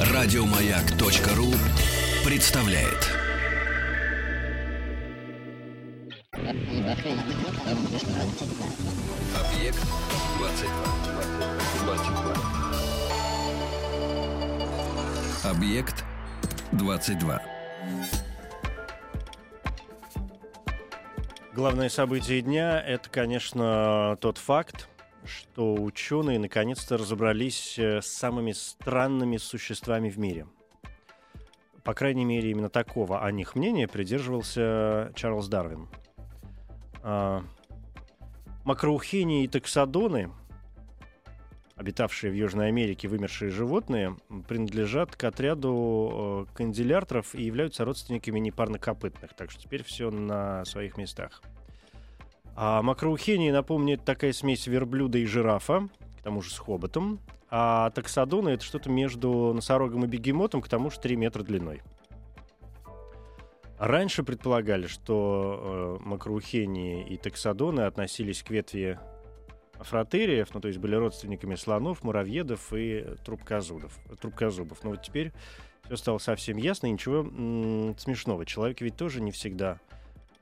Радиомаяк.ру представляет. Объект 22. Объект 22. Главное событие дня – это, конечно, тот факт, что ученые наконец-то разобрались с самыми странными существами в мире. По крайней мере, именно такого о них мнения придерживался Чарльз Дарвин. Макроухини и таксодоны, обитавшие в Южной Америке вымершие животные, принадлежат к отряду канделяртров и являются родственниками непарнокопытных. Так что теперь все на своих местах. А макроухини, напомню, это такая смесь верблюда и жирафа, к тому же с хоботом. А таксодоны — это что-то между носорогом и бегемотом, к тому же 3 метра длиной. Раньше предполагали, что макроухини и таксодоны относились к ветви афротериев, ну, то есть были родственниками слонов, муравьедов и трубкозубов. Но вот теперь все стало совсем ясно, и ничего смешного. Человек ведь тоже не всегда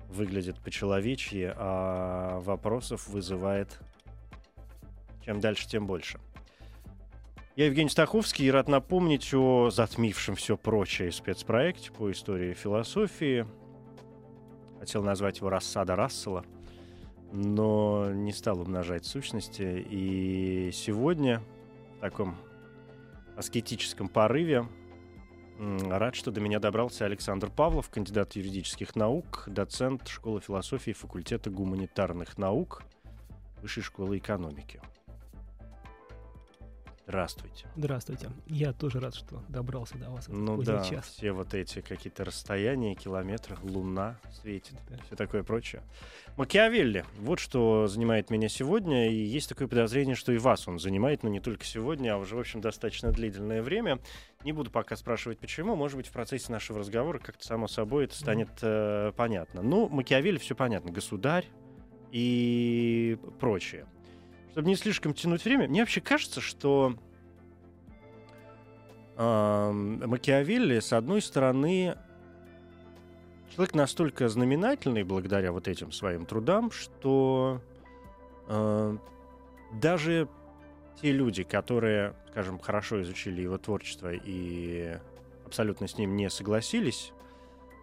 выглядит по-человечьи, а вопросов вызывает чем дальше, тем больше. Я Евгений Стаховский и рад напомнить о затмившем все прочее спецпроекте по истории и философии. Хотел назвать его «Рассада Рассела», но не стал умножать сущности. И сегодня в таком аскетическом порыве рад, что до меня добрался Александр Павлов, кандидат юридических наук, доцент школы философии факультета гуманитарных наук Высшей школы экономики. Здравствуйте. Здравствуйте. Я тоже рад, что добрался до вас в этот поздний час. Ну да, все вот эти какие-то расстояния, километры, луна светит, да, все такое прочее. Макиавелли. Вот что занимает меня сегодня. И есть такое подозрение, что и вас он занимает, но не только сегодня, а уже, в общем, достаточно длительное время. Не буду пока спрашивать, почему. Может быть, в процессе нашего разговора как-то само собой это станет понятно. Ну, Макиавелли все понятно. Государь и прочее. Чтобы не слишком тянуть время, мне вообще кажется, что Макиавелли, с одной стороны, человек настолько знаменательный благодаря вот этим своим трудам, что даже те люди, которые, скажем, хорошо изучили его творчество и абсолютно с ним не согласились,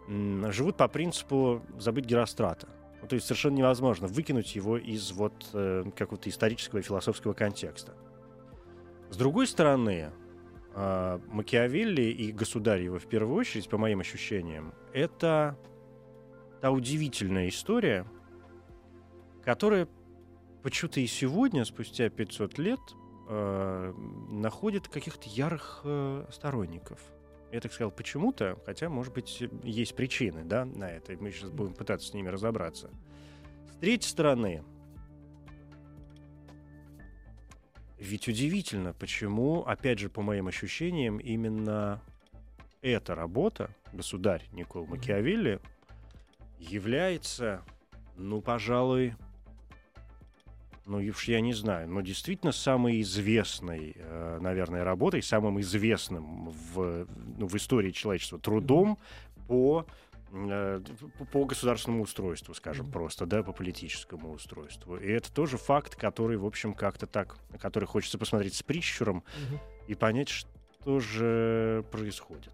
живут по принципу «забыть Герострата». Ну, то есть совершенно невозможно выкинуть его из вот какого-то исторического и философского контекста. С другой стороны, Макиавелли и государь его в первую очередь, по моим ощущениям, это та удивительная история, которая почему-то и сегодня, спустя 500 лет, находит каких-то ярых сторонников. Я так сказал, почему-то, хотя, может быть, есть причины, да, на это. Мы сейчас будем пытаться с ними разобраться. С третьей стороны, ведь удивительно, почему, опять же, по моим ощущениям, именно эта работа, «Государь» Никколо Макиавелли, является, ну, пожалуй, ну, уж я не знаю, но действительно самой известной, наверное, работой, самым известным в истории человечества трудом по государственному устройству, скажем, просто, да, по политическому устройству. И это тоже факт, который, в общем, как-то так, на который хочется посмотреть с прищуром и понять, что же происходит.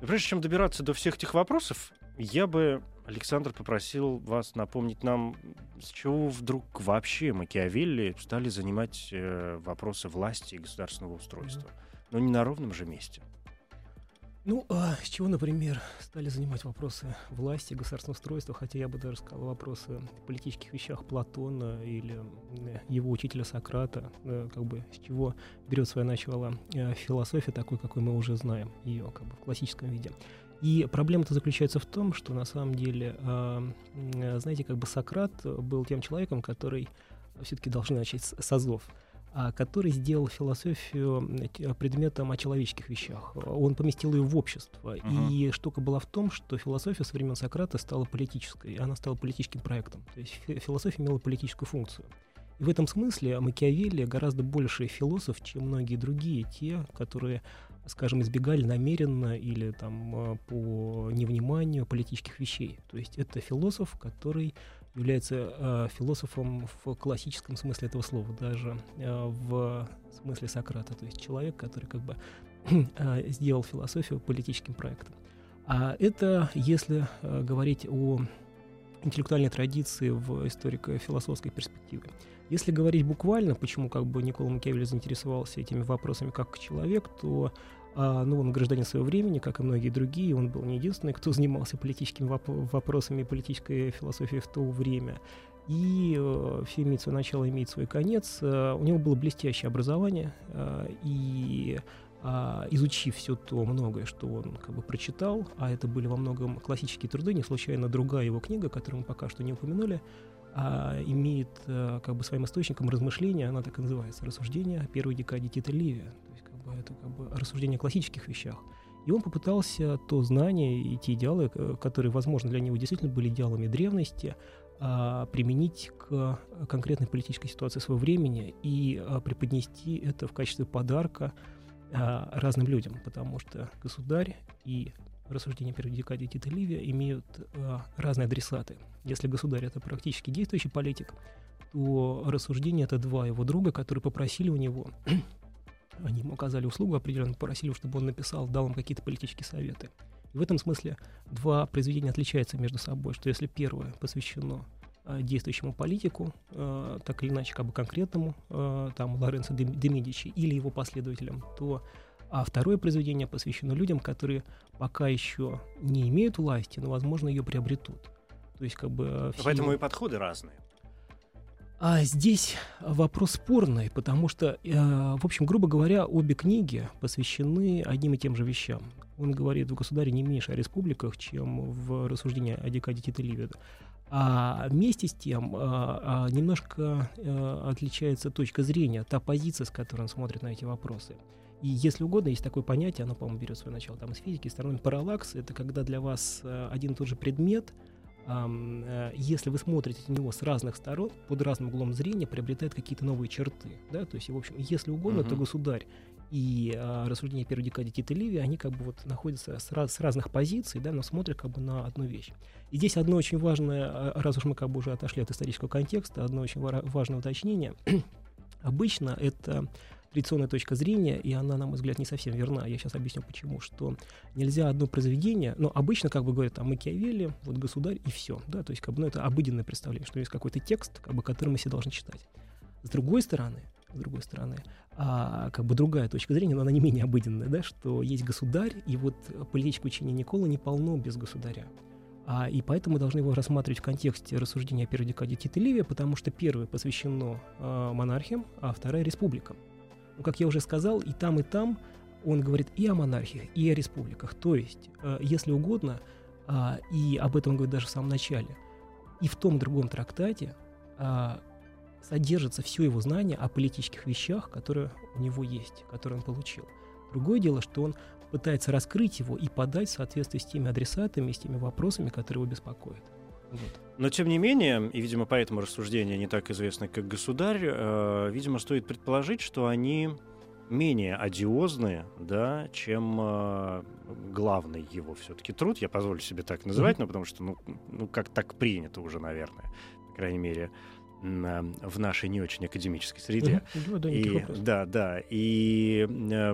Но прежде чем добираться до всех этих вопросов, я бы, Александр, попросил вас напомнить нам, с чего вдруг вообще Макиавелли стали занимать вопросы власти и государственного устройства. Но не на ровном же месте. Ну, а с чего, например, стали занимать вопросы власти и государственного устройства, хотя я бы даже сказал вопросы о политических вещах Платона или его учителя Сократа, как бы с чего берет свое начало философия, такой, какой мы уже знаем ее как бы в классическом виде. И проблема-то заключается в том, что на самом деле, знаете, как бы Сократ был тем человеком, который все-таки должен начать с азов, который сделал философию предметом о человеческих вещах. Он поместил ее в общество. И штука была в том, что философия со времен Сократа стала политической. Она стала политическим проектом. То есть философия имела политическую функцию. И в этом смысле Макиавелли гораздо больше философ, чем многие другие, те, которые, скажем, избегали намеренно или там по невниманию политических вещей. То есть это философ, который является философом в классическом смысле этого слова, даже в смысле Сократа. То есть человек, который как бы сделал философию политическим проектом. А это, если говорить о интеллектуальной традиции в историко-философской перспективе. Если говорить буквально, почему как бы Никколо Макиавелли заинтересовался этими вопросами как человек, то он гражданин своего времени, как и многие другие, он был не единственный, кто занимался политическими вопросами и политической философией в то время. И все имеет свое начало, имеет свой конец. У него было блестящее образование, и изучив все то многое, что он как бы прочитал, а это были во многом классические труды, не случайно другая его книга, которую мы пока что не упомянули, имеет как бы своим источником размышления, она так и называется, «Рассуждения о первой декаде Тита Ливия», то есть это как бы рассуждение о классических вещах. И он попытался то знание и те идеалы, которые, возможно, для него действительно были идеалами древности, применить к конкретной политической ситуации своего времени и преподнести это в качестве подарка разным людям, потому что «Государь» и «Рассуждения о первой декаде Тита Ливия» имеют разные адресаты. Если «Государь» — это практически действующий политик, то «Рассуждения» — это два его друга, которые попросили у него, они ему оказали услугу определенно, попросили, чтобы он написал, дал им какие-то политические советы. И в этом смысле два произведения отличаются между собой, что если первое посвящено действующему политику, так или иначе как бы конкретному, там Лоренцо де Медичи или его последователям, то второе произведение посвящено людям, которые пока еще не имеют власти, но, возможно, ее приобретут. То есть, как бы, поэтому и подходы разные. А здесь вопрос спорный, потому что, в общем, грубо говоря, обе книги посвящены одним и тем же вещам. Он говорит в «Государе» не меньше о республиках, чем в «Рассуждении о декаде Тита Ливия». А вместе с тем немножко отличается точка зрения, та позиция, с которой он смотрит на эти вопросы. И, если угодно, есть такое понятие, оно, по-моему, берет свое начало там из физики, из термина параллакс. Это когда для вас один и тот же предмет, если вы смотрите на него с разных сторон, под разным углом зрения, приобретает какие-то новые черты. Да? То есть, в общем, если угодно, то «Государь» и «Рассуждения о первой декаде Тита Ливия», они как бы вот находятся с разных позиций, да, но смотрят как бы на одну вещь. И здесь одно очень важное, раз уж мы как бы уже отошли от исторического контекста, одно очень важное уточнение. Обычно это традиционная точка зрения, и она, на мой взгляд, не совсем верна. Я сейчас объясню, почему. Что нельзя одно произведение, но обычно, как бы говорят, там, Макиавелли, вот «Государь» и все. Да? То есть, как бы, ну, это обыденное представление, что есть какой-то текст, как бы, который мы все должны читать. С другой стороны, как бы другая точка зрения, но она не менее обыденная, да, что есть «Государь», и вот политическое учение Никколо не полно без «Государя». И поэтому мы должны его рассматривать в контексте рассуждения о первой декаде Тита Ливия, потому что первое посвящено монархиям, а второе — республикам. Но, как я уже сказал, и там он говорит и о монархиях, и о республиках. То есть, если угодно, и об этом он говорит даже в самом начале, и в том другом трактате содержится все его знание о политических вещах, которые у него есть, которые он получил. Другое дело, что он пытается раскрыть его и подать в соответствии с теми адресатами, с теми вопросами, которые его беспокоят. Вот. Но, тем не менее, и, видимо, поэтому «Рассуждения» не так известны, как «Государь», видимо, стоит предположить, что они менее одиозные, да, чем главный его все-таки труд. Я позволю себе так называть, но потому что, ну, как так принято уже, наверное, по крайней мере, в нашей не очень академической среде. И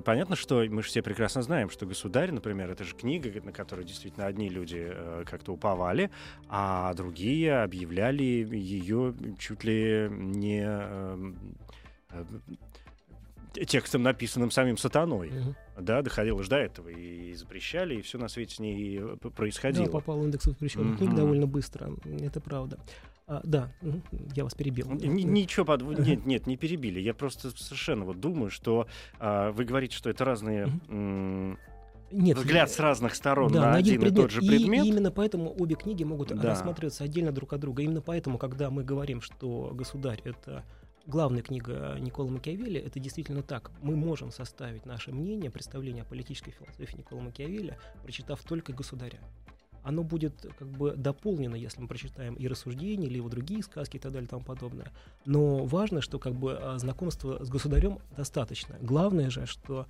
понятно, что мы же все прекрасно знаем, что «Государь», например, это же книга, на которую действительно одни люди как-то уповали, а другие объявляли ее чуть ли не текстом, написанным самим сатаной. Да, доходило же до этого, и запрещали, и все на свете с ней происходило. Да, попал в индекс запрещенных книг довольно быстро, это правда. Да, я вас перебил. Нет, не перебили. Я просто совершенно вот думаю, что вы говорите, что это разные взгляд с разных сторон, да, на один и тот же предмет. И именно поэтому обе книги могут рассматриваться отдельно друг от друга. Именно поэтому, когда мы говорим, что «Государь» — это главная книга Никколо Макиавелли, это действительно так. Мы можем составить наше мнение, представление о политической философии Никколо Макиавелли, прочитав только «Государя». оно будет как бы дополнено, если мы прочитаем и рассуждения, или его другие сказки и так далее и тому подобное. Но важно, что как бы знакомства с государем достаточно. Главное же, что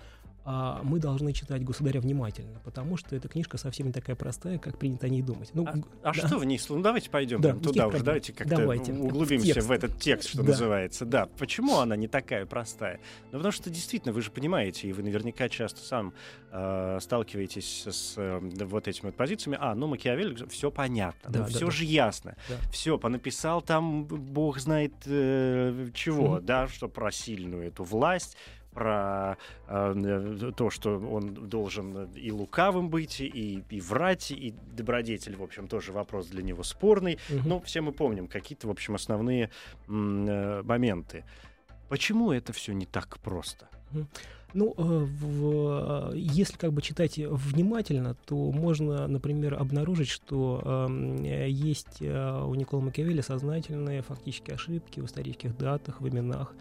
мы должны читать «Государя» внимательно, потому что эта книжка совсем не такая простая, как принято о ней думать. Ну, что в ней? Ну, давайте пойдем туда уже, давайте как-то углубимся в этот текст, что называется. Да. Почему она не такая простая? Ну, потому что, действительно, вы же понимаете, и вы наверняка часто сам сталкиваетесь с вот этими вот позициями. А, ну, Макиавелли, все понятно, ясно. Да. Все, понаписал там, бог знает чего, да, что про сильную эту власть, про то, что он должен и лукавым быть, и врать, и добродетель, в общем, тоже вопрос для него спорный. Но все мы помним какие-то, в общем, основные моменты. Почему это все не так просто? Ну, если как бы читать внимательно, то можно, например, обнаружить, что есть у Никколо Макиавелли сознательные фактические ошибки в исторических датах, в именах.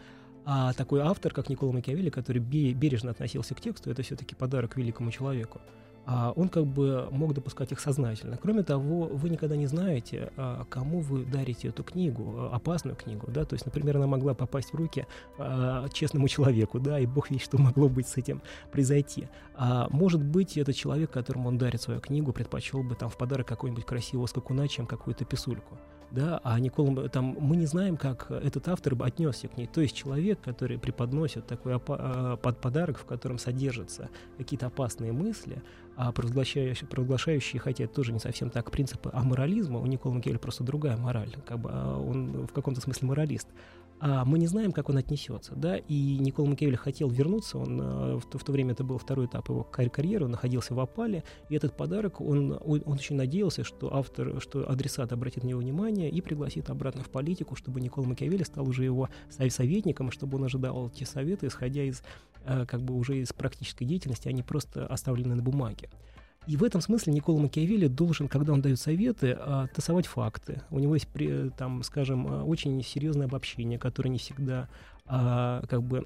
А такой автор, как Никколо Макиавелли, который бережно относился к тексту, это все-таки подарок великому человеку. Он как бы мог допускать их сознательно. Кроме того, вы никогда не знаете, кому вы дарите эту книгу, опасную книгу, да, то есть, например, она могла попасть в руки честному человеку, да, и бог весть, что могло быть с этим произойти. Может быть, этот человек, которому он дарит свою книгу, предпочел бы там в подарок какого-нибудь красивого скакуна, чем какую-то писульку, да, а Никколо, там, мы не знаем, как этот автор бы отнесся к ней, то есть человек, который преподносит такой подарок, в котором содержатся какие-то опасные мысли, провозглашающие, хотя это тоже не совсем так, принципы аморализма. У Никколо Макиавелли просто другая мораль, как бы он в каком-то смысле моралист. Мы не знаем, как он отнесется, да, и Никколо Макиавелли хотел вернуться, он в то время это был второй этап его карьеры, он находился в опале, и этот подарок, он очень надеялся, что автор, что адресат обратит на него внимание и пригласит обратно в политику, чтобы Никколо Макиавелли стал уже его советником, чтобы он ожидал те советы, исходя из, как бы уже из практической деятельности, а не просто оставлены на бумаге. И в этом смысле Никколо Макиавелли должен, когда он дает советы, тасовать факты. У него есть, там, скажем, очень серьезное обобщение, которое не всегда как бы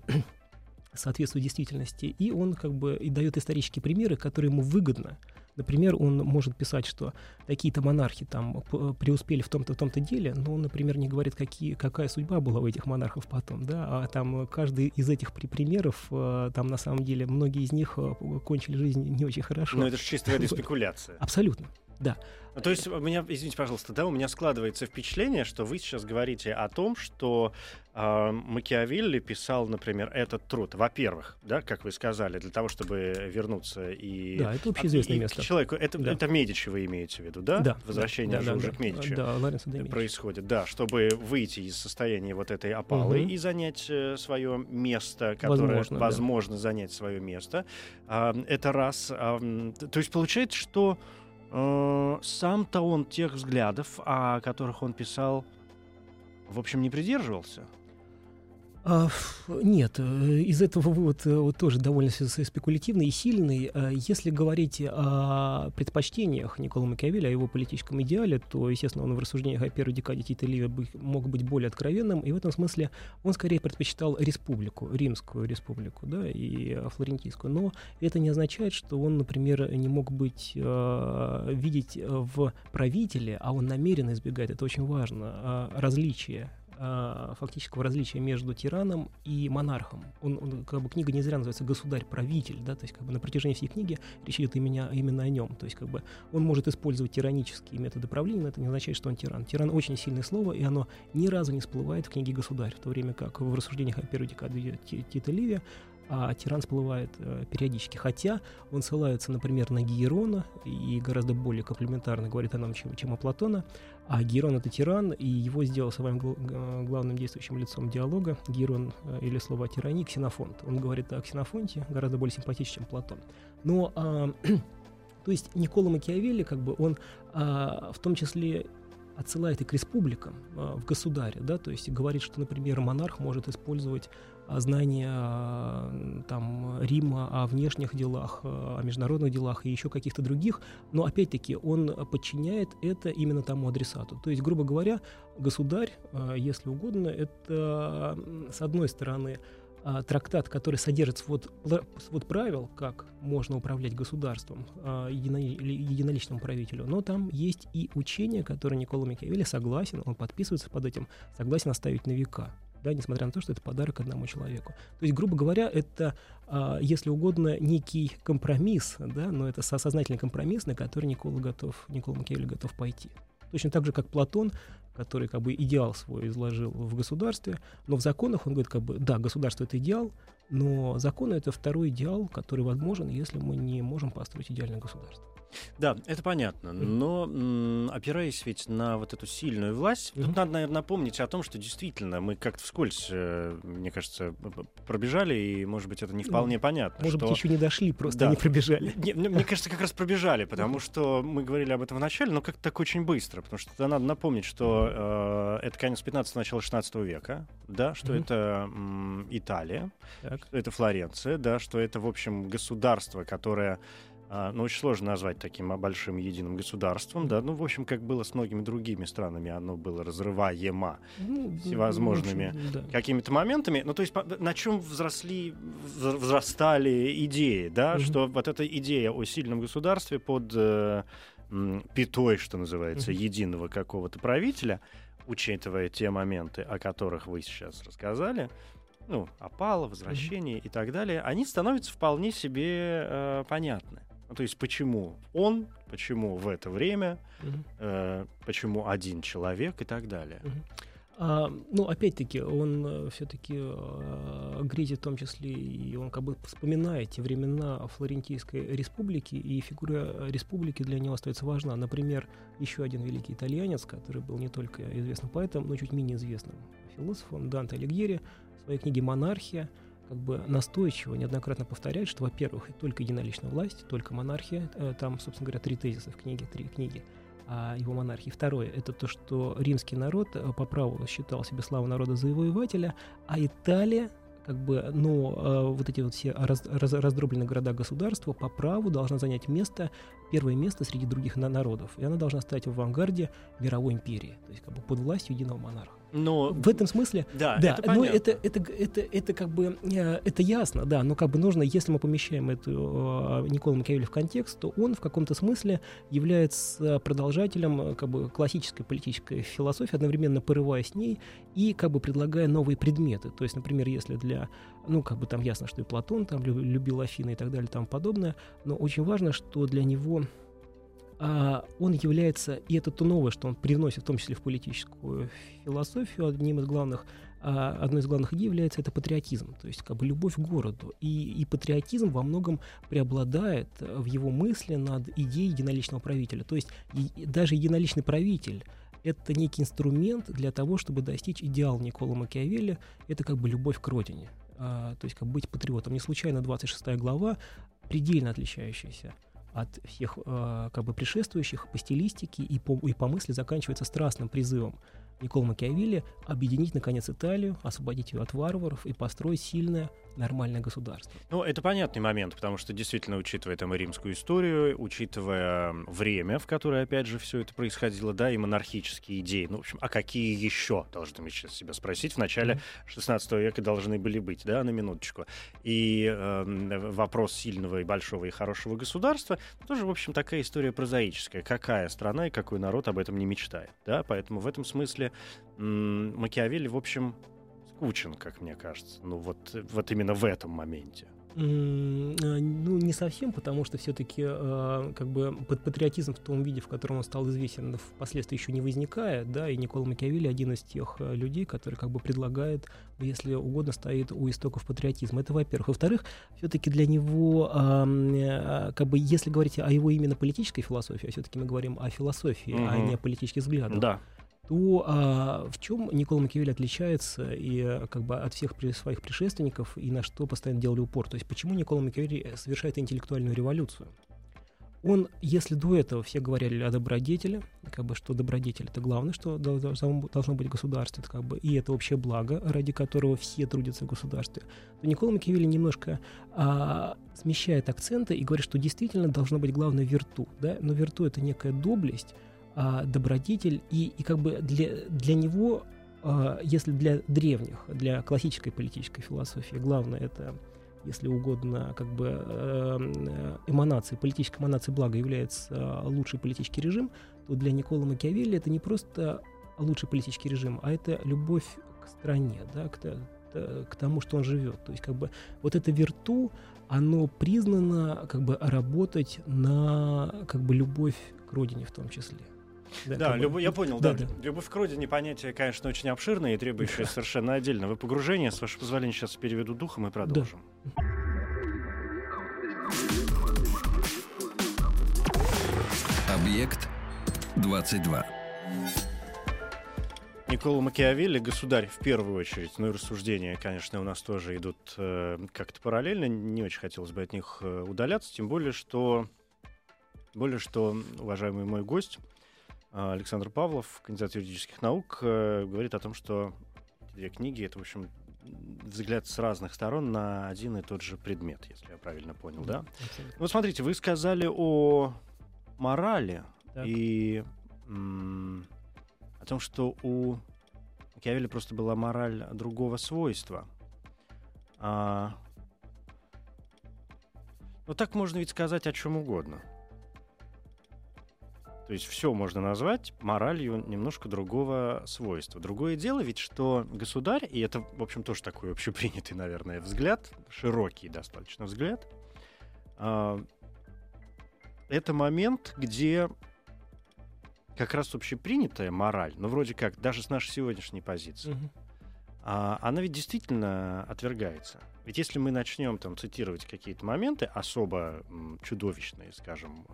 соответствует действительности. И он как бы и дает исторические примеры, которые ему выгодны. Например, он может писать, что такие-то монархи там преуспели в том-то деле, но он, например, не говорит, какая судьба была у этих монархов потом, да, а там каждый из этих примеров, там на самом деле многие из них кончили жизнь не очень хорошо. Но это же чисто спекуляция. Абсолютно, да. То есть, у меня, извините, пожалуйста, да, у меня складывается впечатление, что вы сейчас говорите о том, что Макиавелли писал, например, этот труд. Во-первых, да, как вы сказали, для того, чтобы вернуться и... Да, это общеизвестное место. Человеку, это Медичи вы имеете в виду, да? Да. Возвращение уже к Медичи. Да, Лоренцо де Медичи. Происходит, да, чтобы выйти из состояния вот этой опалы и занять свое место, которое возможно занять свое место. Это раз. То есть, получается, что сам-то он тех взглядов, о которых он писал, в общем, не придерживался? Нет, из этого вывод тоже довольно спекулятивный и сильный. Если говорить о предпочтениях Никколо Макиавелли, о его политическом идеале, то, естественно, он в рассуждениях о первой декаде Тита Ливия мог быть более откровенным, и в этом смысле он скорее предпочитал республику, Римскую республику, да, и Флорентийскую, но это не означает, что он, например, не мог быть, видеть в правителе, а он намеренно избегает, это очень важно, фактического различия между тираном и монархом. Он как бы, книга не зря называется «Государь-правитель», да, то есть как бы на протяжении всей книги речь идет именно о нем, то есть как бы он может использовать тиранические методы правления, но это не означает, что он тиран. Тиран — очень сильное слово, и оно ни разу не всплывает в книге «Государь», в то время как в рассуждениях о первой декаде Тита Ливия тиран всплывает периодически. Хотя он ссылается, например, на Гиерона и гораздо более комплиментарно говорит о нам, чем о Платона. А Гиерон — это тиран, и его сделал своим главным действующим лицом диалога Гиерон, или слово о тирании, Ксенофонт. Он говорит о Ксенофонте гораздо более симпатичнее, чем Платон. Но, то есть, Никколо Макиавелли, как бы, он в том числе отсылает и к республикам в государе, да, то есть говорит, что, например, монарх может использовать знания там Рима о внешних делах, о международных делах и еще каких-то других, но опять-таки он подчиняет это именно тому адресату. То есть, грубо говоря, государь, если угодно, это, с одной стороны, трактат, который содержит свод правил, как можно управлять государством единоличному правителю, но там есть и учение, которое Никколо Макиавелли согласен, он подписывается под этим, согласен оставить на века, да, несмотря на то, что это подарок одному человеку. То есть, грубо говоря, это, если угодно, некий компромисс, да, но это сознательный компромисс, на который Никколо Макиавелли готов пойти. Точно так же, как Платон, который как бы идеал свой изложил в государстве, но в законах он говорит, как бы, да, государство — это идеал, но законы — это второй идеал, который возможен, если мы не можем построить идеальное государство. Да, это понятно, но опираясь ведь на вот эту сильную власть, тут надо, наверное, напомнить о том, что действительно мы как-то вскользь, мне кажется, пробежали, и, может быть, это не вполне понятно. Может быть, еще не дошли, просто не пробежали. Мне кажется, как раз пробежали, потому что мы говорили об этом в начале, но как-то так очень быстро, потому что надо напомнить, что это конец 15-го, начало 16 века, да, что это Италия, что это Флоренция, да, что это, в общем, государство, которое... Ну, очень сложно назвать таким большим единым государством, да, ну, в общем, как было с многими другими странами, оно было разрываемо всевозможными какими-то моментами, ну, то есть на чем возрастали идеи, да, что вот эта идея о сильном государстве под пятой, что называется, единого какого-то правителя, учитывая те моменты, о которых вы сейчас рассказали, ну, опала, возвращение и так далее, они становятся вполне себе понятны. Ну, то есть почему он, почему в это время, почему один человек и так далее. Ну, опять-таки, он все-таки грезит в том числе, и он как бы вспоминает те времена Флорентийской республики, и фигура республики для него остается важна. Например, еще один великий итальянец, который был не только известным поэтом, но чуть менее известным философом, Данте Алигьери, в своей книге «Монархия» как бы настойчиво, неоднократно повторяет, что, во-первых, только единоличная власть, только монархия, там, собственно говоря, три тезиса в книге, три книги о его монархии. Второе – это то, что римский народ по праву считал себе славу народа-завоевателя, а Италия, как бы, но вот эти вот все раздробленные города-государства по праву должна занять место, первое место среди других народов, и она должна стать в авангарде мировой империи, то есть как бы под властью единого монарха. Но в этом смысле, да, это понятно. Но это как бы это ясно, да, но как бы нужно, если мы помещаем эту Никколо Макиавелли в контекст, то он в каком-то смысле является продолжателем как бы классической политической философии, одновременно порывая с ней и как бы предлагая новые предметы. То есть, например, если для, ну как бы там ясно, что и Платон там любил Афины и так далее, там подобное, но очень важно, что для него он является, и это то новое, что он привносит в том числе в политическую философию, одной из главных идей является это патриотизм, то есть как бы любовь к городу. И патриотизм во многом преобладает в его мысли над идеей единоличного правителя. То есть даже единоличный правитель — это некий инструмент для того, чтобы достичь идеала Никколо Макиавелли, это как бы любовь к родине, то есть как быть патриотом. Не случайно 26 глава, предельно отличающаяся от всех как бы предшествующих по стилистике и по мысли, заканчивается страстным призывом Никколо Макиавелли объединить, наконец, Италию, освободить ее от варваров и построить сильное, нормальное государство. Ну, это понятный момент, потому что, действительно, учитывая там и римскую историю, учитывая время, в которое, опять же, все это происходило, да, и монархические идеи, ну, в общем, а какие еще, должны мы сейчас себя спросить, в начале XVI века должны были быть, да, на минуточку. И вопрос сильного и большого и хорошего государства тоже, в общем, такая история прозаическая. Какая страна и какой народ об этом не мечтает, да, поэтому в этом смысле Макиавелли, в общем, учен, как мне кажется, ну вот именно в этом моменте. Ну, не совсем, потому что все-таки как бы патриотизм в том виде, в котором он стал известен, впоследствии еще не возникает, да, и Никколо Макиавелли один из тех людей, который как бы предлагает, если угодно, стоит у истоков патриотизма. Это, во-первых. Во-вторых, все-таки для него, как бы, если говорить о его именно политической философии, а все-таки мы говорим о философии, а не о политических взглядах. Да. То в чем Никколо Макиавелли отличается и, как бы, от всех своих предшественников, и на что постоянно делали упор. То есть почему Никколо Макиавелли совершает интеллектуальную революцию? Он, если до этого все говорили о добродетели, как бы, что добродетель — это главное, что должно быть государство, как бы, и это общее благо, ради которого все трудятся в государстве, то Никколо Макиавелли немножко смещает акценты и говорит, что действительно должно быть главное вирту, да? Но вирту — это некая доблесть, добродетель, и как бы для него если для древних, для классической политической философии главное это, если угодно, как бы эманация, политическая эманация блага является лучший политический режим, то для Никколо Макиавелли это не просто лучший политический режим, а это любовь к стране, да, к тому, что он живет. То есть, как бы, вот это вирту, оно признано, как бы, работать на, как бы, любовь к родине в том числе. Да, я понял. Да. Любовь к родине — понятие, конечно, очень обширное и требующее совершенно отдельного погружения. С вашего позволения, сейчас переведу духом и продолжим. Да. Объект 22. Никколо Макиавелли, государь в первую очередь, ну и рассуждения, конечно, у нас тоже идут как-то параллельно, не очень хотелось бы от них удаляться, тем более, что, уважаемый мой гость Александр Павлов, кандидат юридических наук, говорит о том, что две книги — это, в общем, взгляд с разных сторон на один и тот же предмет, если я правильно понял, да? Абсолютно. Вот смотрите, вы сказали о морали и... о том, что у Макиавелли просто была мораль другого свойства. Но так можно ведь сказать о чем угодно. То есть все можно назвать моралью немножко другого свойства. Другое дело ведь, что государь, и это, в общем, тоже такой общепринятый, наверное, взгляд, широкий достаточно взгляд, это момент, где... как раз общепринятая мораль, ну, вроде как, даже с нашей сегодняшней позиции, она ведь действительно отвергается. Ведь если мы начнем там цитировать какие-то моменты особо чудовищные, скажем,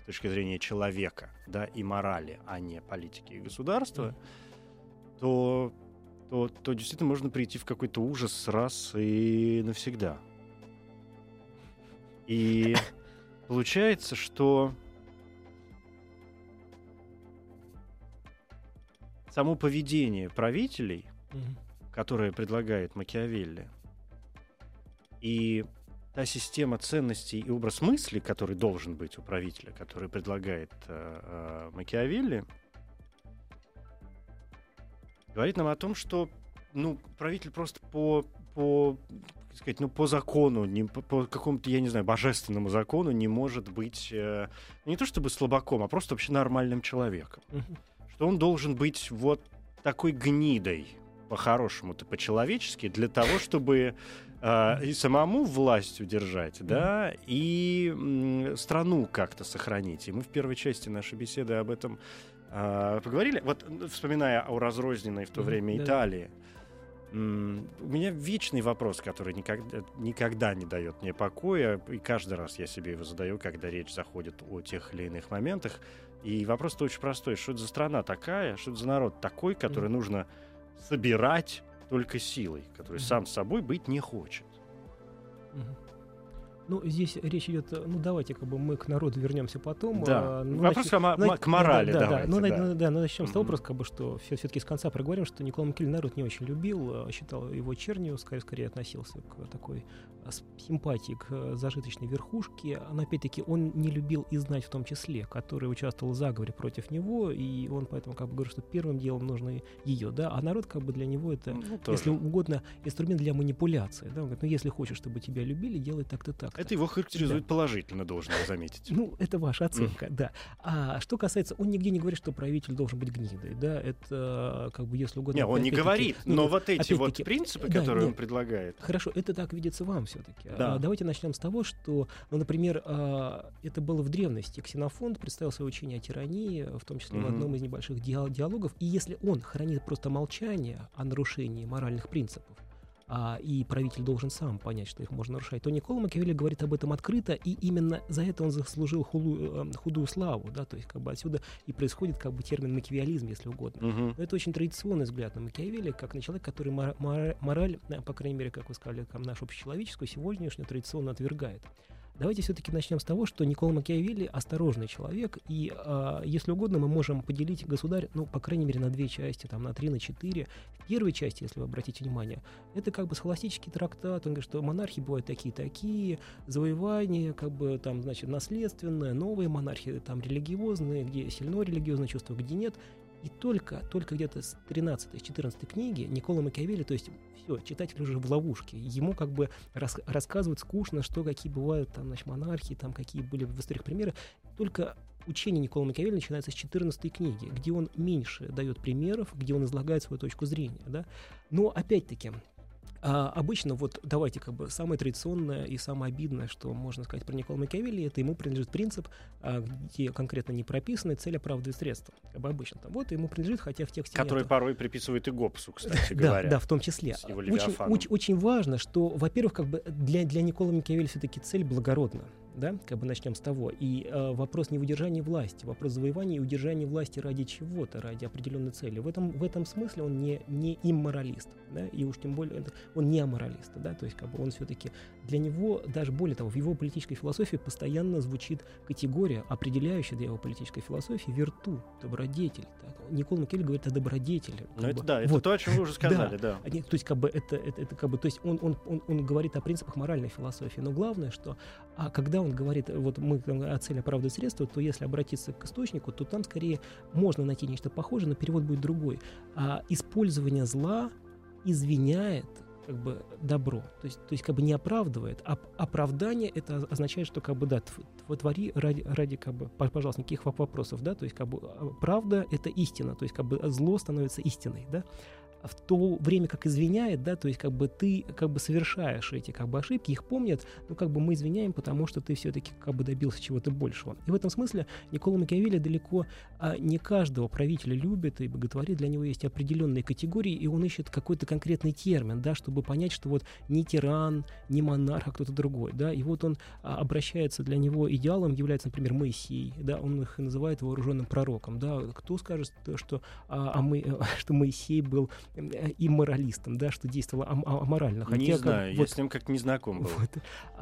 с точки зрения человека, да, и морали, а не политики и государства, то действительно можно прийти в какой-то ужас раз и навсегда. И получается, что само поведение правителей, которое предлагает Макиавелли, и та система ценностей и образ мысли, который должен быть у правителя, который предлагает Макиавелли, говорит нам о том, что, ну, правитель просто по закону, по какому-то, я не знаю, божественному закону не может быть не то чтобы слабаком, а просто вообще нормальным человеком. Что он должен быть вот такой гнидой, по-хорошему-то, по-человечески, для того, чтобы и самому власть удержать, да, и страну как-то сохранить. И мы в первой части нашей беседы об этом поговорили. Вот, вспоминая о разрозненной в то время Италии, у меня вечный вопрос, который никогда не дает мне покоя, и каждый раз я себе его задаю, когда речь заходит о тех или иных моментах. И вопрос-то очень простой. Что это за страна такая, что это за народ такой, который нужно собирать только силой, который сам собой быть не хочет? Ну, здесь речь идет... Ну, давайте, как бы, мы к народу вернемся потом. Да. Вопрос к морали, давайте. Начнем с того вопроса, как бы, что все-таки с конца проговорим, что Никколо Макиавелли народ не очень любил, считал его чернью, скорее относился к такой симпатии к зажиточной верхушке. Но, опять-таки, он не любил и знать в том числе, который участвовал в заговоре против него, и он поэтому, как бы, говорит, что первым делом нужно ее, да, а народ, как бы, для него это, если угодно, инструмент для манипуляции, да, он говорит, ну, если хочешь, чтобы тебя любили, делай так-то так. Это его характеризует положительно, должен я заметить. Ну, это ваша оценка, да. А что касается, он нигде не говорит, что правитель должен быть гнидой, да, это, как бы, если угодно... Нет, он не говорит, но вот эти вот принципы, которые он предлагает... Хорошо, это так видится вам все-таки. Да. Давайте начнем с того, что, ну, например, это было в древности. Ксенофонт представил свое учение о тирании, в том числе в одном из небольших диалогов, и если он хранит просто молчание о нарушении моральных принципов, и правитель должен сам понять, что их можно нарушать, то Никколо Макиавелли говорит об этом открыто, и именно за это он заслужил худую славу, да, то есть, как бы, отсюда и происходит, как бы, термин макиавеллизм, если угодно. Но это очень традиционный взгляд на Макиавелли, как на человека, который мораль, по крайней мере, как вы сказали, как нашу общечеловеческую, сегодняшнюю традиционно отвергает. Давайте все-таки начнем с того, что Никколо Макиавелли осторожный человек, и, если угодно, мы можем поделить государь, ну, по крайней мере, на две части, там, на три, на четыре. В первой части, если вы обратите внимание, это, как бы, схоластический трактат, он говорит, что монархии бывают такие-такие, завоевания, как бы, там, значит, наследственные, новые монархии, там, религиозные, где сильно религиозное чувство, где нет. И только где-то с 13-14 книги Никколо Макиавелли, то есть все, читатель уже в ловушке. Ему как бы рассказывают скучно, что какие бывают там, значит, монархии, там, какие были в историях примеры. Только учение Никколо Макиавелли начинается с 14 книги, где он меньше дает примеров, где он излагает свою точку зрения. Да? Но опять-таки... обычно, вот давайте как бы самое традиционное и самое обидное, что можно сказать про Никколо Макиавелли, это ему принадлежит принцип, где конкретно не прописаны цель, оправдывает средства. Как бы обычно там вот ему принадлежит, хотя в тексте который нету. Порой приписывает и Гоббсу, кстати говоря. Да, в том числе. Очень важно, что, во-первых, как бы для Никколо Макиавелли все-таки цель благородна. Да, как бы начнем с того. И вопрос не в удержании власти, вопрос завоевания и удержания власти ради чего-то, ради определенной цели. В этом смысле он не имморалист, да, и уж тем более он не аморалист, да, то есть как бы он все-таки для него, даже более того, в его политической философии постоянно звучит категория, определяющая для его политической философии вирту, добродетель. Так. Никколо Макиавелли говорит о добродетели. Это то, о чем вы уже сказали, да. То есть как бы это как бы, то есть он говорит о принципах моральной философии, но главное, что когда он говорит, вот мы о цели, оправдывать средства, то если обратиться к источнику, то там скорее можно найти нечто похожее, но перевод будет другой. Использование зла извиняет как бы добро, то есть как бы не оправдывает, а оправдание это означает, что как бы да, твори ради как бы, пожалуйста, никаких вопросов, да, то есть как бы правда это истина, то есть как бы зло становится истиной, да. В то время как извиняет, да, то есть как бы ты как бы совершаешь эти как бы ошибки, их помнят, но как бы мы извиняем, потому что ты все-таки как бы добился чего-то большего. И в этом смысле Никколо Макиавелли далеко не каждого правителя любит и боготворит, для него есть определенные категории, и он ищет какой-то конкретный термин, да, чтобы понять, что вот не тиран, не монарх, а кто-то другой, да, и вот он обращается, для него идеалом является, например, Моисей, да, он их называет вооруженным пророком, да, кто скажет, что, что Моисей был имморалистом, да, что действовало аморально. Хотя, не знаю, я с ним как-то не знаком был.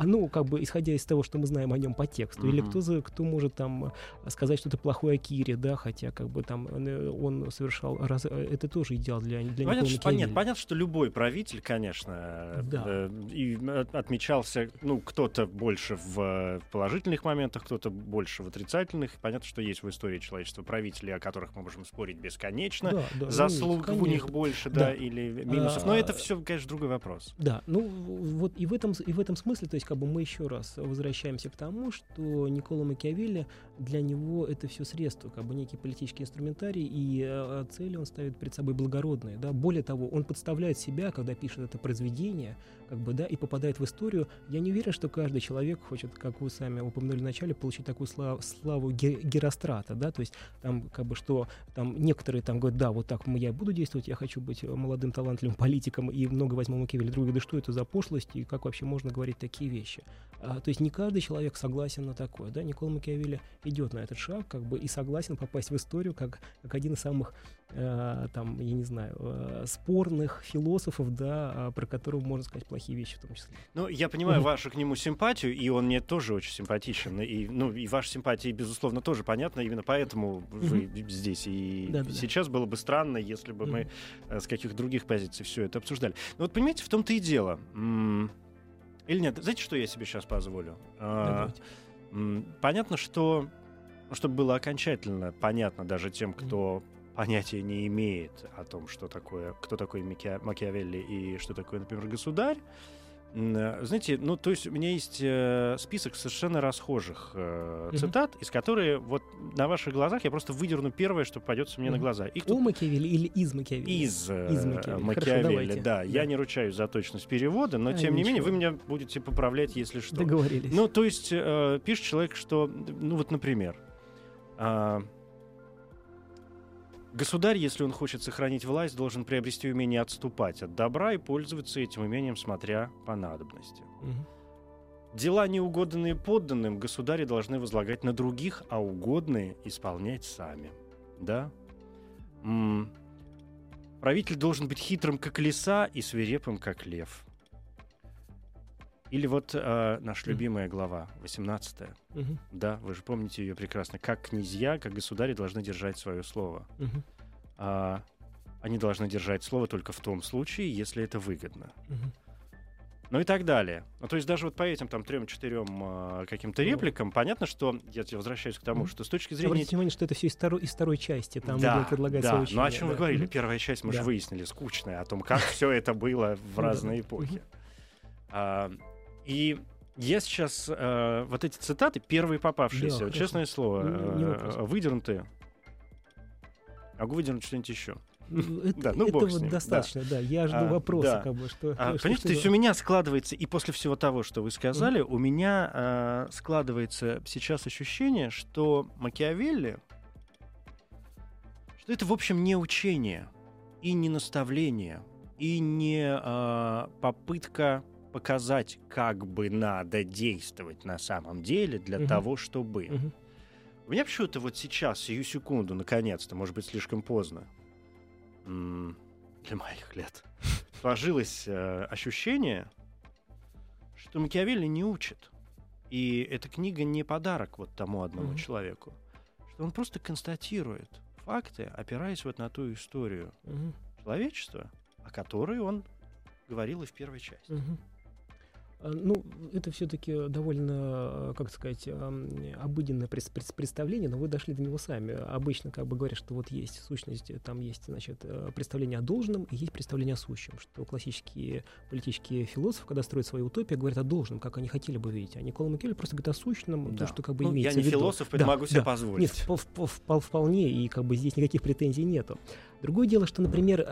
Ну, как бы, исходя из того, что мы знаем о нем по тексту, или кто может там сказать что-то плохое о Кире, да, хотя как бы там он совершал... Это тоже идеал для Никколо Макиавелли. Понятно, что любой правитель, конечно, и отмечался, ну, кто-то больше в положительных моментах, кто-то больше в отрицательных. Понятно, что есть в истории человечества правителей, о которых мы можем спорить бесконечно. Заслуг у них больше, да, или минусов. Но это все, конечно, другой вопрос. Да, ну вот и в этом смысле, то есть как бы мы еще раз возвращаемся к тому, что Никколо Макиавелли, для него это все средство, как бы некий политический инструментарий, и цели он ставит перед собой благородные, да. Более того, он подставляет себя, когда пишет это произведение, как бы, да, и попадает в историю. Я не уверен, что каждый человек хочет, как вы сами упомянули в начале, получить такую славу Герострата, да, то есть там как бы что, там некоторые там говорят, да, вот так я буду действовать, я хочу быть молодым талантливым политиком и много возьму Макиавелли. Другие, да что это за пошлость и как вообще можно говорить такие вещи? То есть не каждый человек согласен на такое, да, Никколо Макиавелли идет на этот шаг, как бы, и согласен попасть в историю как один из самых, там, я не знаю, спорных философов, да, про которого можно сказать плохие вещи в том числе. Ну, я понимаю вашу к нему симпатию, и он мне тоже очень симпатичен, и ваша симпатия, безусловно, тоже понятна, именно поэтому вы здесь, и сейчас было бы странно, если бы мы с каких других позиций все это обсуждали. Но вот понимаете, в том-то и дело. Или нет, знаете, что я себе сейчас позволю? Понятно, что, чтобы было окончательно понятно даже тем, кто понятия не имеет о том, что такое, кто такой Макиавелли и что такое, например, государь. Знаете, ну, то есть у меня есть список совершенно расхожих цитат, из которых вот на ваших глазах я просто выдерну первое, что попадется мне на глаза. Их тут... О Макиавелли или из Макиавелли? Из Макиавелли, да. Я не ручаюсь за точность перевода, но, тем не менее, вы меня будете поправлять, если что. Договорились. Ну, то есть пишет человек, что, ну, вот, например, государь, если он хочет сохранить власть, должен приобрести умение отступать от добра и пользоваться этим умением, смотря по надобности. Дела, неугодные подданным, государи должны возлагать на других, а угодные исполнять сами. Да? Правитель должен быть хитрым, как лиса, и свирепым, как лев. Или вот наша любимая глава, 18-я. Да, вы же помните ее прекрасно. Как князья, как государи должны держать свое слово. Они должны держать слово только в том случае, если это выгодно. Ну и так далее. Ну, то есть даже вот по этим там 3-4 каким-то репликам понятно, что я возвращаюсь к тому, что с точки зрения... Обратите внимание, что это все из второй части. Там предлагается очень... Ну о чем вы говорили? Первая часть мы же выяснили, скучная, о том, как все это было в разные эпохи. И я сейчас вот эти цитаты, первые попавшиеся, вот, честное слово, выдернутые. Могу выдернуть что-нибудь еще. Это достаточно, да. Я жду вопроса, как бы, что... Понимаешь, то есть у меня складывается, и после всего того, что вы сказали, у меня складывается сейчас ощущение, что Макиавелли, что это, в общем, не учение, и не наставление, и не попытка показать, как бы надо действовать на самом деле для того, чтобы... У меня почему-то вот сейчас, сию секунду, наконец-то, может быть, слишком поздно, для моих лет, сложилось ощущение, что Макиавелли не учит. И эта книга не подарок вот тому одному человеку. Что он просто констатирует факты, опираясь вот на ту историю человечества, о которой он говорил и в первой части. Ну, это все-таки довольно, как сказать, обыденное представление, но вы дошли до него сами. Обычно как бы говорят, что вот есть сущность, там есть, значит, представление о должном и есть представление о сущем, что классические политические философы, когда строят свои утопии, говорят о должном, как они хотели бы видеть. А Никколо Макиавелли просто говорит о сущном, то, что как бы имеется в виду. Я не философ, поэтому могу себе позволить. Нет, вполне, и как бы здесь никаких претензий нету. Другое дело, что, например,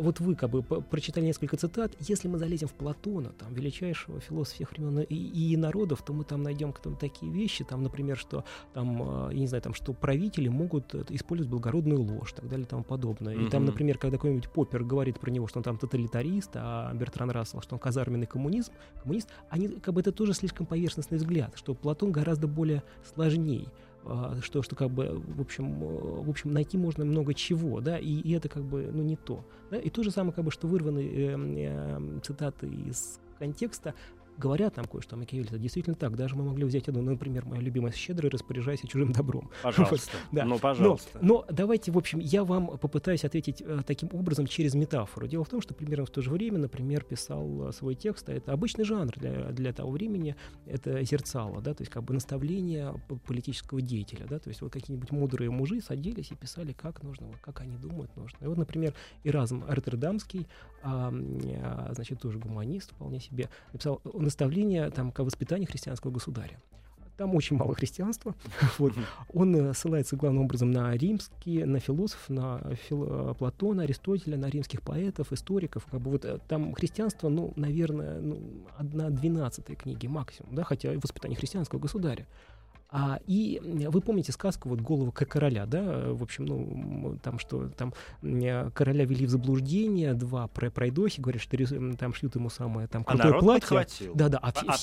вот вы как бы прочитали несколько цитат, если мы залезем в Платона, там, величайшего философа, всех времен и народов, то мы там найдем такие вещи, там, например, что там, я не знаю, там, что правители могут использовать благородную ложь, так далее, и тому подобное. И там, например, когда какой-нибудь Поппер говорит про него, что он там тоталитарист, а Бертран Рассел, что он казарменный коммунист, они как бы это тоже слишком поверхностный взгляд, что Платон гораздо более сложней. Что как бы, в общем, найти можно много чего, да, и это как бы, ну, не то. Да? И то же самое, как бы, что вырваны цитаты из контекста, говорят нам кое-что о Макиавелли. Это действительно так. Даже мы могли взять одну, например, моя любимая «Щедрый, распоряжайся чужим добром». Пожалуйста. Да. Ну, пожалуйста. Но давайте, в общем, я вам попытаюсь ответить таким образом через метафору. Дело в том, что примерно в то же время, например, писал свой текст, а это обычный жанр для того времени, это зерцало, да, то есть как бы наставление политического деятеля, да, то есть вот какие-нибудь мудрые мужи садились и писали, как нужно, вот, как они думают нужно. И вот, например, Эразм Роттердамский, значит, тоже гуманист вполне себе, написал наставление там, к воспитанию христианского государя. Там очень мало христианства. Вот. Он ссылается главным образом на римские, на философов, на Платона, Аристотеля, на римских поэтов, историков. Как бы вот, там христианство, ну, наверное, 1/12 книги максимум, да, хотя воспитание христианского государя. И вы помните сказку вот «Голову короля», да, в общем, ну, там что, там короля вели в заблуждение, два пройдохи, говорят, что там шьют ему самое там крутое народ платье. Подхватил. Да,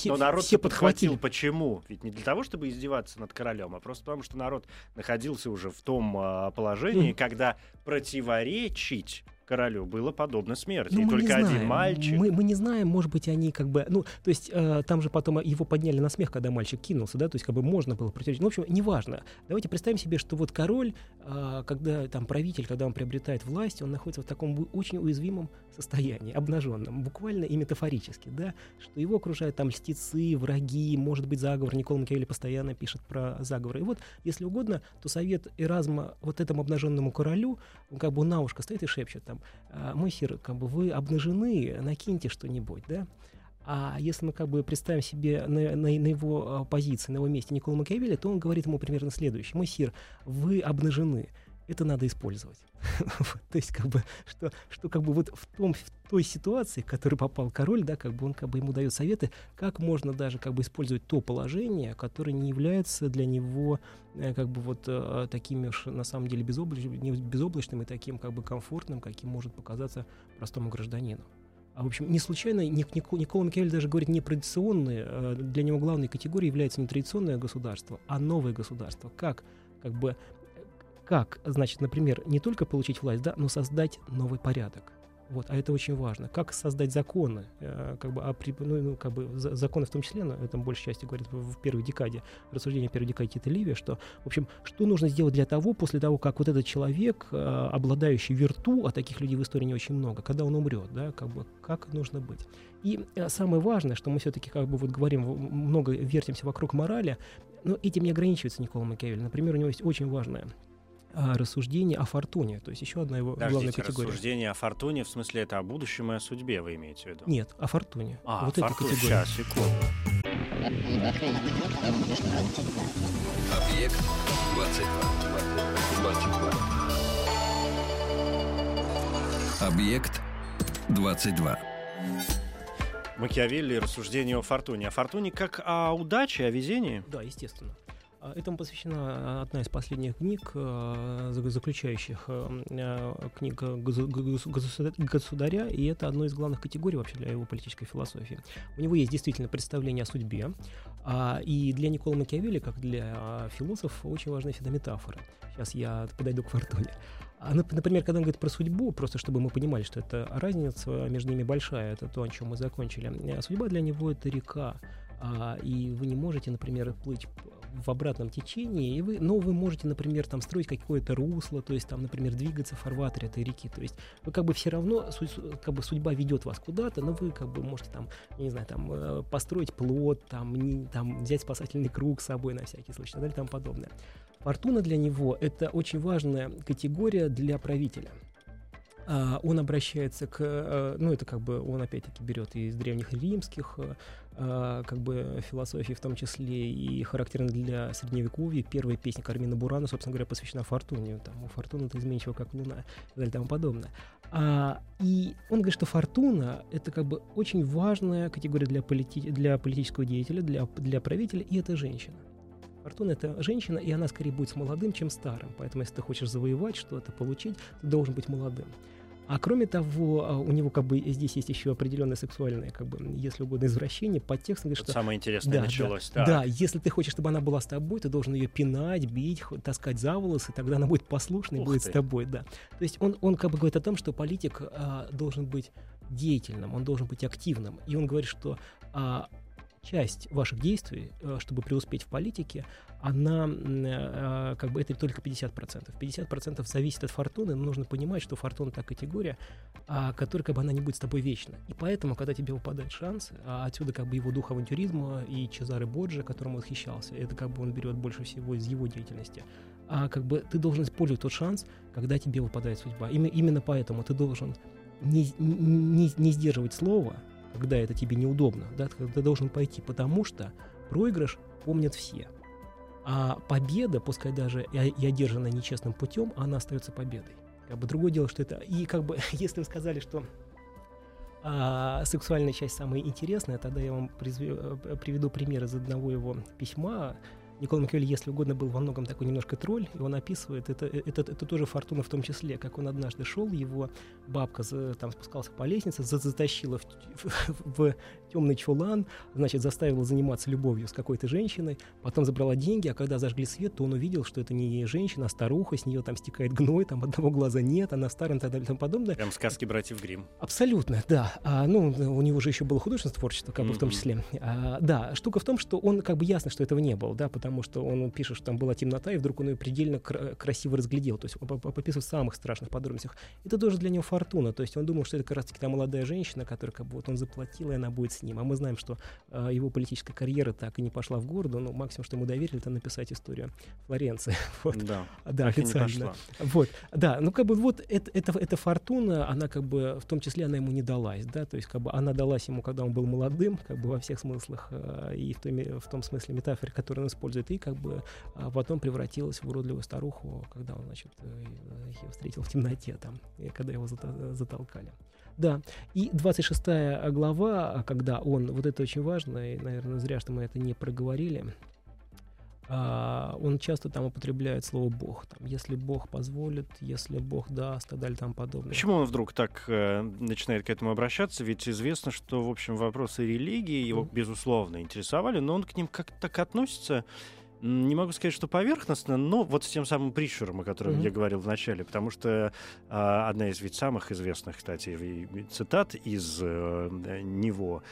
но народ все подхватил. Почему? Ведь не для того, чтобы издеваться над королем, а просто потому, что народ находился уже в том положении, когда противоречить королю было подобно смерти, ну, и только один мальчик. Мы не знаем, может быть, они как бы... Ну, то есть там же потом его подняли на смех, когда мальчик кинулся, да, то есть как бы можно было противоречить. Ну, в общем, неважно. Давайте представим себе, что вот король, когда там правитель, когда он приобретает власть, он находится в таком очень уязвимом состоянии, обнаженном, буквально и метафорически, да, что его окружают там льстецы, враги, может быть, заговор. Никколо Макиавелли постоянно пишет про заговоры. И вот, если угодно, то совет Эразма вот этому обнаженному королю, он как бы на ушко стоит и шепчет там: мой сир, как бы вы обнажены, накиньте что-нибудь, да? А если мы как бы представим себе на его позиции, на его месте Никколо Макиавелли, то он говорит ему примерно следующее: мой сир, вы обнажены, это надо использовать. То есть как бы, что как бы вот в той ситуации, в которую попал король, да, как бы он как бы ему дает советы, как можно даже как бы использовать то положение, которое не является для него как бы вот таким уж на самом деле безоблачным и таким как бы комфортным, каким может показаться простому гражданину. В общем, не случайно Никколо Макиавелли даже говорит не традиционные, для него главной категорией является не традиционное государство, а новое государство. Как, значит, например, не только получить власть, да, но создать новый порядок. Вот, а это очень важно. Как создать законы, законы в том числе, на этом большей части говорит в первой декаде, рассуждение первой декады Тита Ливия, что, в общем, что нужно сделать для того, после того, как вот этот человек, обладающий вирту, а таких людей в истории не очень много, когда он умрет, да, как нужно быть. И самое важное, что мы все-таки говорим, много вертимся вокруг морали, но этим не ограничивается Никколо Макиавелли. Например, у него есть очень важное рассуждение о фортуне, то есть еще одна его главная категория. Рассуждение о фортуне, в смысле это о будущем и о судьбе вы имеете в виду? Нет, о фортуне. Вот эта категория. Сейчас, секунду. Объект 22. Объект 22. Макиавелли, рассуждение о фортуне. О фортуне как о удаче, о везении? Да, естественно. Этому посвящена одна из последних книг, заключающих книг Государя, и это одна из главных категорий вообще для его политической философии. У него есть действительно представление о судьбе, и для Никколо Макиавелли, как для философа, очень важны всегда метафоры. Сейчас я подойду к фортуне. Например, когда он говорит про судьбу, просто чтобы мы понимали, что это разница между ними большая, это то, о чем мы закончили. Судьба для него — это река, и вы не можете, например, плыть в обратном течении, но вы можете, например, там строить какое-то русло, то есть там, например, двигаться в фарватере этой реки, то есть вы все равно, судьба ведет вас куда-то, но вы можете там, я не знаю, там построить плот, там взять спасательный круг с собой на всякий случай, и так далее, и тому подобное. Фортуна для него – это очень важная категория для правителя. Он обращается он опять-таки берет из древних римских философий, в том числе и характерно для средневековья. Первая песня Кармина Бурана, собственно говоря, посвящена фортуне. Там, фортуна-то изменчива, как луна, и далее, тому подобное. И он говорит, что фортуна — это очень важная категория для политического деятеля, для правителя, и это женщина. Фортуна — это женщина, и она скорее будет с молодым, чем старым. Поэтому, если ты хочешь завоевать что-то, получить, ты должен быть молодым. А кроме того, у него здесь есть еще определенное сексуальное, если угодно, извращение, подтекст. Говорит, что самое интересное началось. Да, если ты хочешь, чтобы она была с тобой, ты должен ее пинать, бить, таскать за волосы, тогда она будет послушной, будет с тобой, да. То есть он говорит о том, что политик должен быть деятельным, он должен быть активным. И он говорит, что часть ваших действий, чтобы преуспеть в политике, она это только 50%. 50% зависит от фортуны, но нужно понимать, что фортуна — та категория, которая она не будет с тобой вечно. И поэтому, когда тебе выпадает шанс, отсюда его дух авантюризма и Чезаре Борджиа, которым он восхищался, это он берет больше всего из его деятельности. Ты должен использовать тот шанс, когда тебе выпадает судьба. Именно поэтому ты должен не сдерживать слово, когда это тебе неудобно, да, ты должен пойти, потому что проигрыш помнят все. А победа, пускай даже и одержанная нечестным путем, она остается победой. Другое дело, что это... И если вы сказали, что сексуальная часть самая интересная, тогда я вам приведу пример из одного его письма. Никколо Макиавелли, если угодно, был во многом такой немножко тролль, и он описывает, это тоже фортуна в том числе, как он однажды шел, его бабка спускалась по лестнице, затащила в темный чулан, заставила заниматься любовью с какой-то женщиной, потом забрала деньги, а когда зажгли свет, то он увидел, что это не женщина, а старуха, с нее стекает гной, одного глаза нет, она старая, и так далее, и тому подобное. Прям сказки братьев Гримм. Абсолютно, да. У него же еще было художественное творчество, в том числе. Штука в том, что он ясно, что этого не было, да, потому что он пишет, что там была темнота, и вдруг он ее предельно красиво разглядел. То есть он описывает в самых страшных подробностях. Это тоже для него фортуна. То есть он думал, что это как раз-таки та молодая женщина, которая он заплатил, и она будет с ним. А мы знаем, что его политическая карьера так и не пошла в городу. Но максимум, что ему доверили, это написать историю Флоренции. Вот. Да, официально. Вот. Да, эта фортуна, она в том числе она ему не далась. Да? То есть она далась ему, когда он был молодым, во всех смыслах, и в том смысле метафоре, которую он использовал, и потом превратилась в уродливую старуху, когда он, ее встретил в темноте, когда его затолкали. Да, и 26 глава, когда он, вот это очень важно, и, наверное, зря, что мы это не проговорили, он часто употребляет слово «Бог». Если Бог позволит, если Бог даст, и так далее, тому подобное. Почему он вдруг так начинает к этому обращаться? Ведь известно, что, в общем, вопросы религии его, безусловно, интересовали, но он к ним как-то так относится не могу сказать, что поверхностно, но вот с тем самым Притчером, о котором я говорил в начале, потому что одна из ведь самых известных, кстати, цитат из него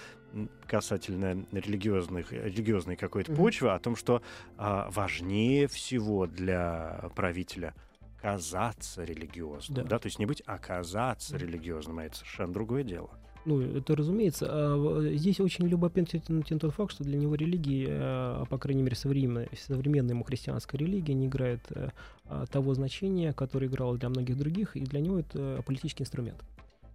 касательно религиозной какой-то почвы, о том, что важнее всего для правителя казаться религиозным, да, то есть не быть, а казаться религиозным, а это совершенно другое дело. Ну, это разумеется. А здесь очень любопытен тот факт, что для него религия, по крайней мере, современная ему христианская религия, не играет того значения, которое играло для многих других, и для него это политический инструмент.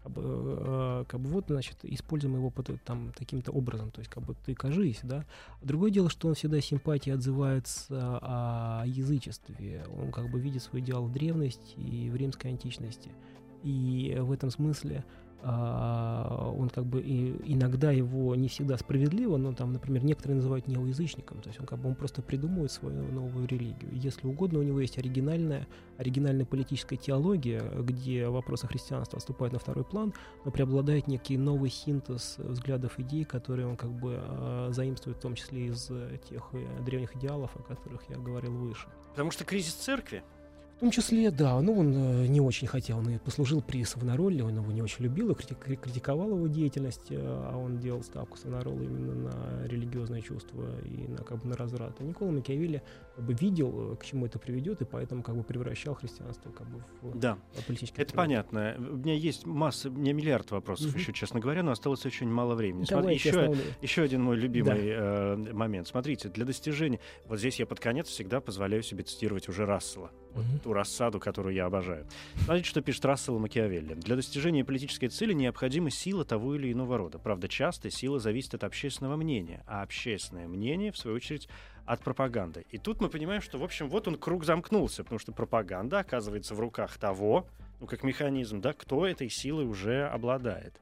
Вот, значит, используем его там таким-то образом, то есть как бы ты кажись, да. Другое дело, что он всегда симпатией отзывается о язычестве, он как бы видит свой идеал в древности и в римской античности, и в этом смысле он как бы иногда его не всегда справедливо, но там, например, некоторые называют неоязычником, то есть он как бы он просто придумывает свою новую религию. Если угодно, у него есть оригинальная политическая теология, где вопросы христианства отступают на второй план, но преобладает некий новый синтез взглядов, идей, которые он как бы заимствует в том числе из тех древних идеалов, о которых я говорил выше. Потому что кризис церкви? В том числе, да, ну он не очень хотел, он и послужил при Савонароле, он его не очень любил и критиковал его деятельность, а он делал ставку Савонарола именно на религиозные чувства и на, как бы, на разврат. А Никколо Макиавелли как бы видел, к чему это приведет, и поэтому как бы превращал христианство как бы в политический инструмент. Это понятно. У меня есть миллиард вопросов еще, честно говоря, но осталось очень мало времени. Еще один мой любимый момент. Смотрите, для достижения... Вот здесь я под конец всегда позволяю себе цитировать уже Рассела. Ту рассаду, которую я обожаю. Смотрите, что пишет Рассел о Макиавелли. Для достижения политической цели необходима сила того или иного рода. Правда, часто сила зависит от общественного мнения, а общественное мнение, в свою очередь, от пропаганды. И тут мы понимаем, что, в общем, вот он круг замкнулся, потому что пропаганда оказывается в руках того, ну, как механизм, да, кто этой силой уже обладает.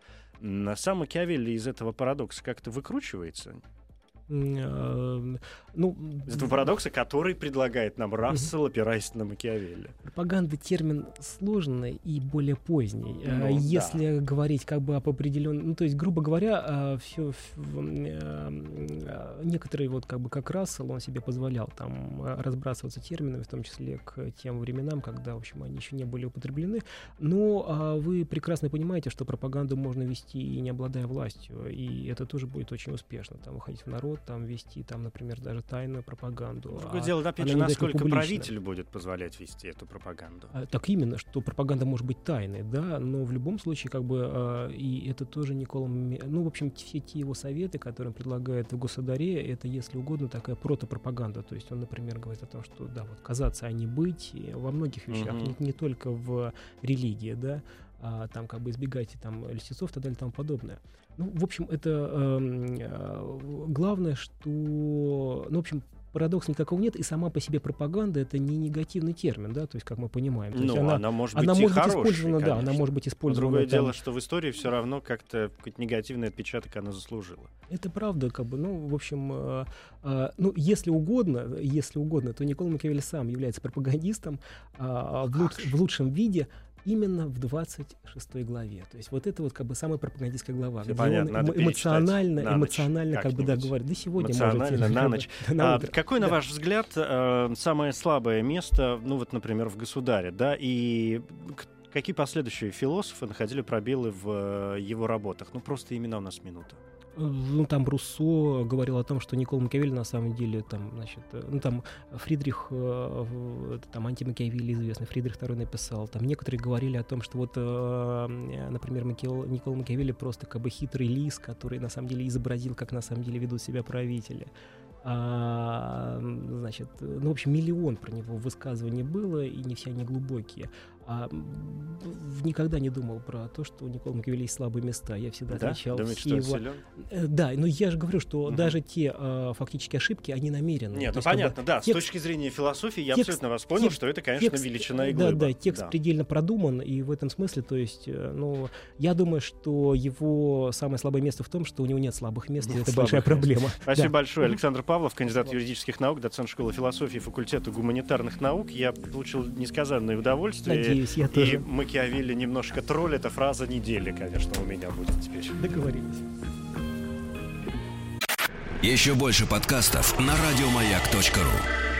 Сам Макиавелли из этого парадокса как-то выкручивается. Из этого парадокса, который предлагает нам Рассел, опираясь на Макиавелли. Пропаганда — термин сложный и более поздний. Если говорить как бы об определенном... Ну, то есть, грубо говоря, все... Некоторые, вот как бы как Рассел, он себе позволял там разбрасываться терминами, в том числе к тем временам, когда, в общем, они еще не были употреблены. Но вы прекрасно понимаете, что пропаганду можно вести и не обладая властью, и это тоже будет очень успешно. Там выходить в народ, там вести, там, например, даже тайную пропаганду. Другое дело, опять же, насколько правитель будет позволять вести эту пропаганду. Так именно, что пропаганда может быть тайной, да, но в любом случае, как бы, и это тоже Никколо... Ну, в общем, все те его советы, которые он предлагает в Государе, это, если угодно, такая протопропаганда. То есть он, например, говорит о том, что, да, вот казаться, а не быть, и во многих вещах, не только в религии, да, там как бы избегайте там льстецов и так далее и тому подобное. Ну, в общем, это главное, что... Ну, в общем, парадокса никакого нет, и сама по себе пропаганда — это не негативный термин, да, то есть, как мы понимаем. Ну, она может быть использована, да, она может быть использована. Другое дело, что в истории все равно как-то негативный отпечаток она заслужила. Это правда, как бы, ну, в общем, ну, если угодно, то Никколо Макиавелли сам является пропагандистом в лучшем виде, именно в 26 главе. То есть вот это вот как бы самая пропагандистская глава. Понятно, надо эмоционально как бы, да, говорит. Да, сегодня эмоционально, можете, на ночь. На какое, на ваш взгляд, самое слабое место, ну вот, например, в Государе, да, и какие последующие философы находили пробелы в его работах? Ну, просто имена у нас минута. Ну, там Руссо говорил о том, что Никколо Макиавелли на самом деле, там, значит, ну, там Фридрих, там, анти-Макиавелли известный, Фридрих II написал, там некоторые говорили о том, что вот, например, Никколо Макиавелли просто как бы хитрый лис, который на самом деле изобразил, как на самом деле ведут себя правители. Значит, ну, в общем, миллион про него высказываний было, и не все они глубокие. Никогда не думал про то, что у Никколо Макиавелли есть слабые места. Я всегда отмечал все его... Да, но я же говорю, что даже те фактические ошибки, они намеренные. Нет, ну понятно, как бы, да. С точки зрения философии я абсолютно вас понял, что это, конечно, величина и глыба. Да, текст предельно продуман, и в этом смысле, то есть, ну, я думаю, что его самое слабое место в том, что у него нет слабых мест, и это большая проблема. Спасибо большое. Александр Павлов, кандидат юридических наук, доцент школы философии факультета гуманитарных наук. Я получил несказанное удовольствие. Надеюсь, я тоже. И Макиавелли немножко тролль. Это фраза недели, конечно, у меня будет теперь. Договорились. Еще больше подкастов на радиомаяк.ру.